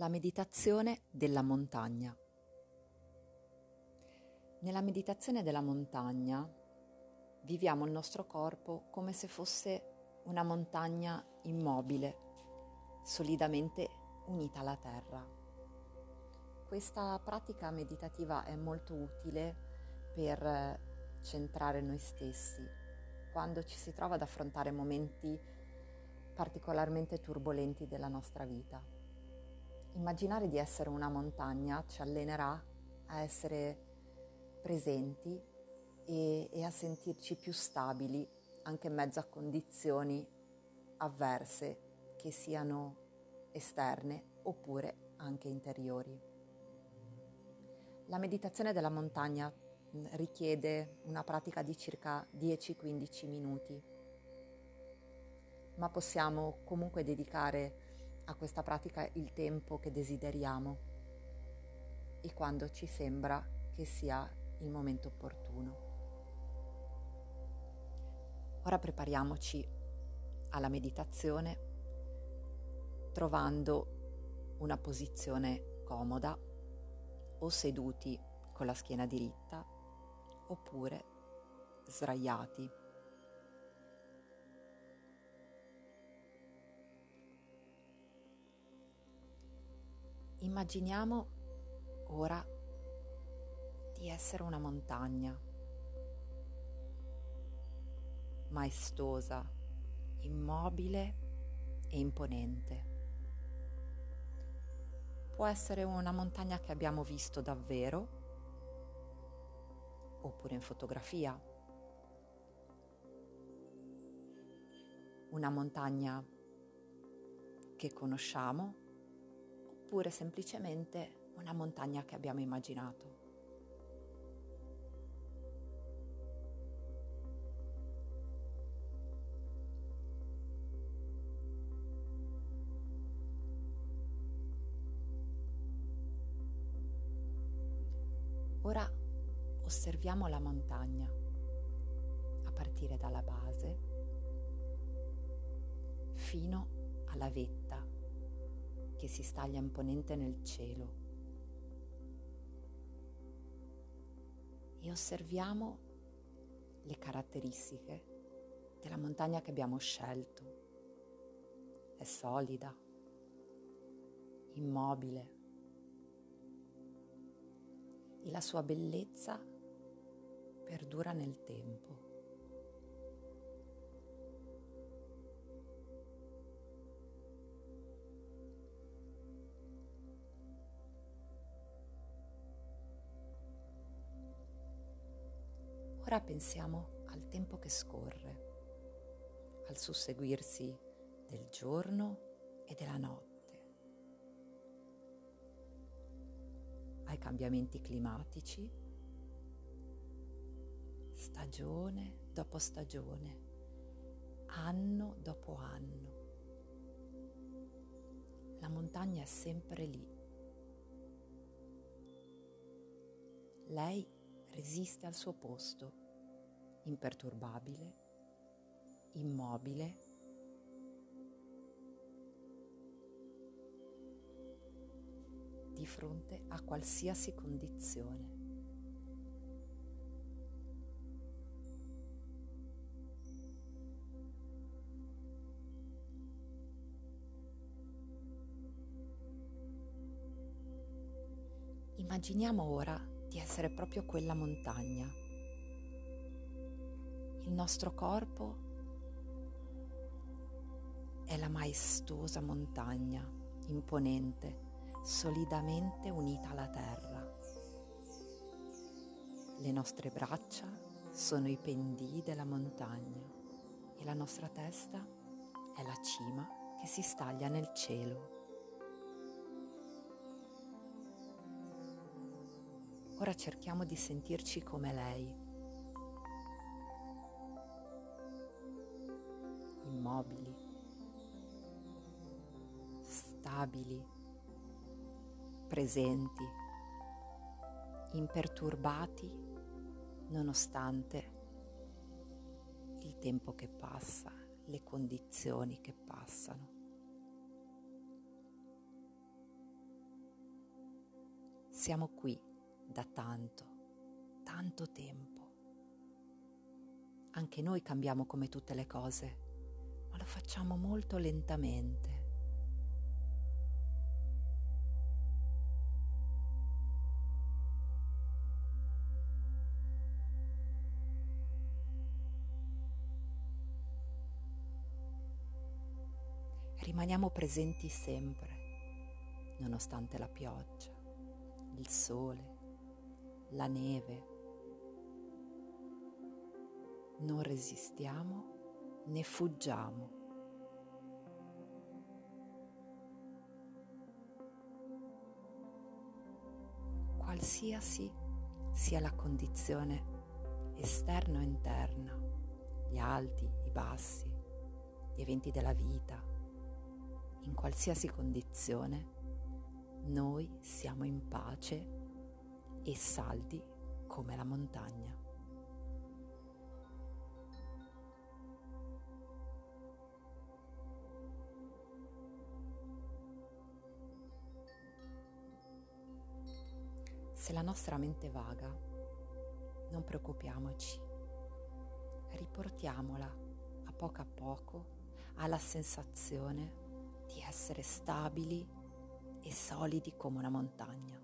La meditazione della montagna. Nella meditazione della montagna viviamo il nostro corpo come se fosse una montagna immobile, solidamente unita alla terra. Questa pratica meditativa è molto utile per centrare noi stessi quando ci si trova ad affrontare momenti particolarmente turbolenti della nostra vita. Immaginare di essere una montagna ci allenerà a essere presenti e a sentirci più stabili anche in mezzo a condizioni avverse, che siano esterne oppure anche interiori. La meditazione della montagna richiede una pratica di circa 10-15 minuti, ma possiamo comunque dedicare a questa pratica il tempo che desideriamo e quando ci sembra che sia il momento opportuno. Ora prepariamoci alla meditazione trovando una posizione comoda, o seduti con la schiena diritta oppure sdraiati. Immaginiamo ora di essere una montagna maestosa, immobile e imponente. Può essere una montagna che abbiamo visto davvero, oppure in fotografia. Una montagna che conosciamo, oppure semplicemente una montagna che abbiamo immaginato. Ora osserviamo la montagna a partire dalla base fino alla vetta che si staglia imponente nel cielo, e osserviamo le caratteristiche della montagna che abbiamo scelto. È solida, immobile, e la sua bellezza perdura nel tempo. Ora pensiamo al tempo che scorre, al susseguirsi del giorno e della notte, ai cambiamenti climatici, stagione dopo stagione, anno dopo anno. La montagna è sempre lì. Lei resiste al suo posto, imperturbabile, immobile, di fronte a qualsiasi condizione. Immaginiamo ora di essere proprio quella montagna. Il nostro corpo è la maestosa montagna, imponente, solidamente unita alla terra. Le nostre braccia sono i pendii della montagna e la nostra testa è la cima che si staglia nel cielo. Ora cerchiamo di sentirci come lei, immobili, stabili, presenti, imperturbati nonostante il tempo che passa, le condizioni che passano. Siamo qui da tanto, tanto tempo. Anche noi cambiamo come tutte le cose, ma lo facciamo molto lentamente. Rimaniamo presenti sempre, nonostante la pioggia, il sole, la neve. Non resistiamo né fuggiamo. Qualsiasi sia la condizione esterna o interna, gli alti, i bassi, gli eventi della vita, in qualsiasi condizione, noi siamo in pace e saldi come la montagna. Se la nostra mente vaga, non preoccupiamoci, riportiamola a poco alla sensazione di essere stabili e solidi come una montagna.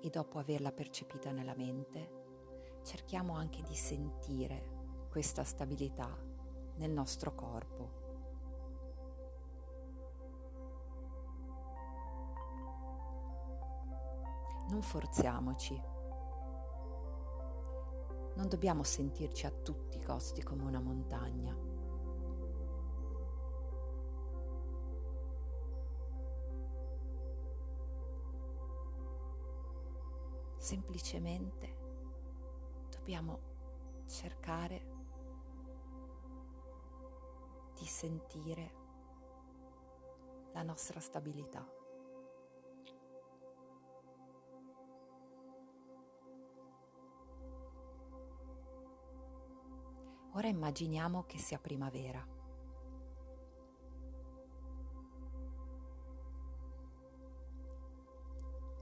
E dopo averla percepita nella mente, cerchiamo anche di sentire questa stabilità nel nostro corpo. Non forziamoci. Non dobbiamo sentirci a tutti i costi come una montagna. Semplicemente dobbiamo cercare di sentire la nostra stabilità. Ora immaginiamo che sia primavera.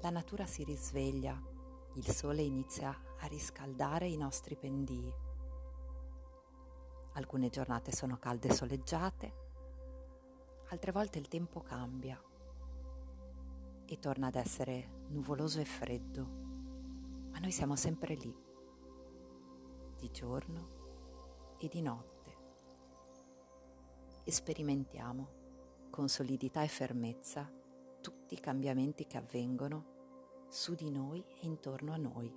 La natura si risveglia, il sole inizia a riscaldare i nostri pendii. Alcune giornate sono calde e soleggiate, altre volte il tempo cambia e torna ad essere nuvoloso e freddo, ma noi siamo sempre lì, di giorno e di notte. Sperimentiamo con solidità e fermezza tutti i cambiamenti che avvengono su di noi e intorno a noi.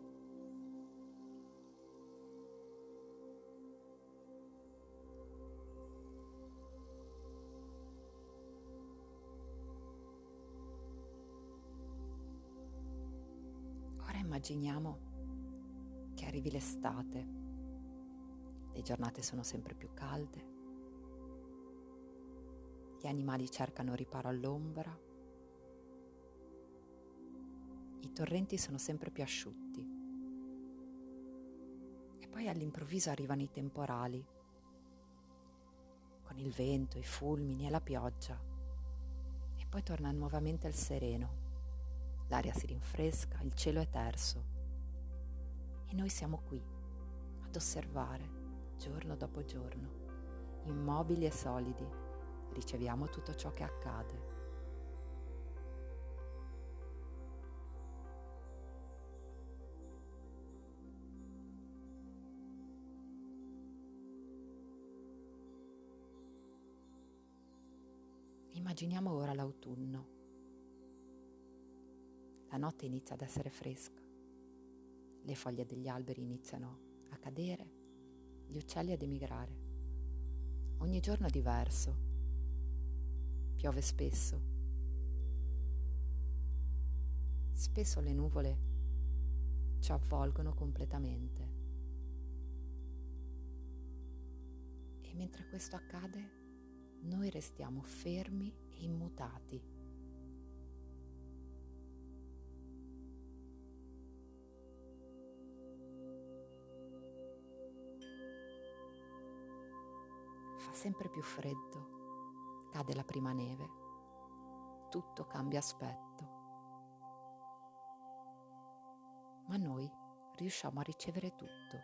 Ora immaginiamo che arrivi l'estate. Le giornate sono sempre più calde, gli animali cercano riparo all'ombra, i torrenti sono sempre più asciutti e poi all'improvviso arrivano i temporali, con il vento, i fulmini e la pioggia, e poi torna nuovamente il sereno, l'aria si rinfresca, il cielo è terso e noi siamo qui ad osservare. Giorno dopo giorno, immobili e solidi, riceviamo tutto ciò che accade. Immaginiamo ora l'autunno. La notte inizia ad essere fresca, le foglie degli alberi iniziano a cadere, gli uccelli ad emigrare. Ogni giorno è diverso. Piove spesso. Spesso le nuvole ci avvolgono completamente. E mentre questo accade, noi restiamo fermi e immutati. Sempre più freddo, cade la prima neve, tutto cambia aspetto. Ma noi riusciamo a ricevere tutto.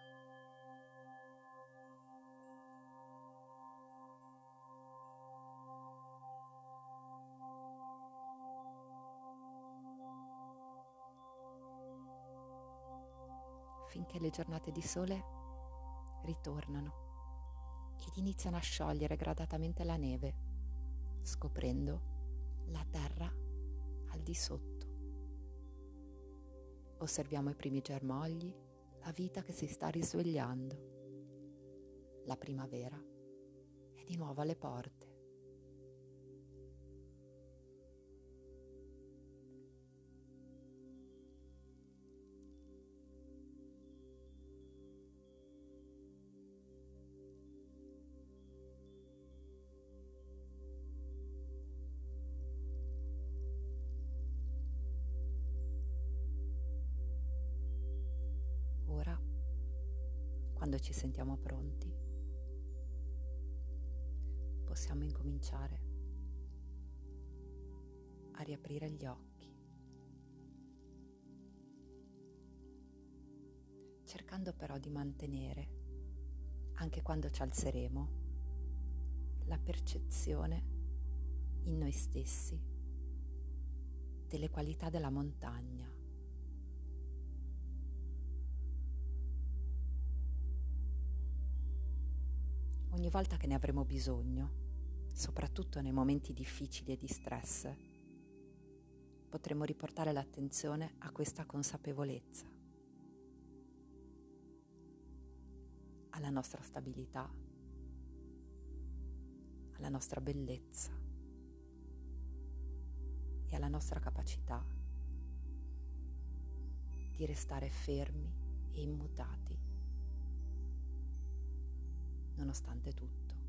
Finché le giornate di sole ritornano ed iniziano a sciogliere gradatamente la neve, scoprendo la terra al di sotto. Osserviamo i primi germogli, la vita che si sta risvegliando. La primavera è di nuovo alle porte. Quando ci sentiamo pronti, possiamo incominciare a riaprire gli occhi, cercando però di mantenere, anche quando ci alzeremo, la percezione in noi stessi delle qualità della montagna. Ogni volta che ne avremo bisogno, soprattutto nei momenti difficili e di stress, potremo riportare l'attenzione a questa consapevolezza, alla nostra stabilità, alla nostra bellezza e alla nostra capacità di restare fermi e immutati nonostante tutto.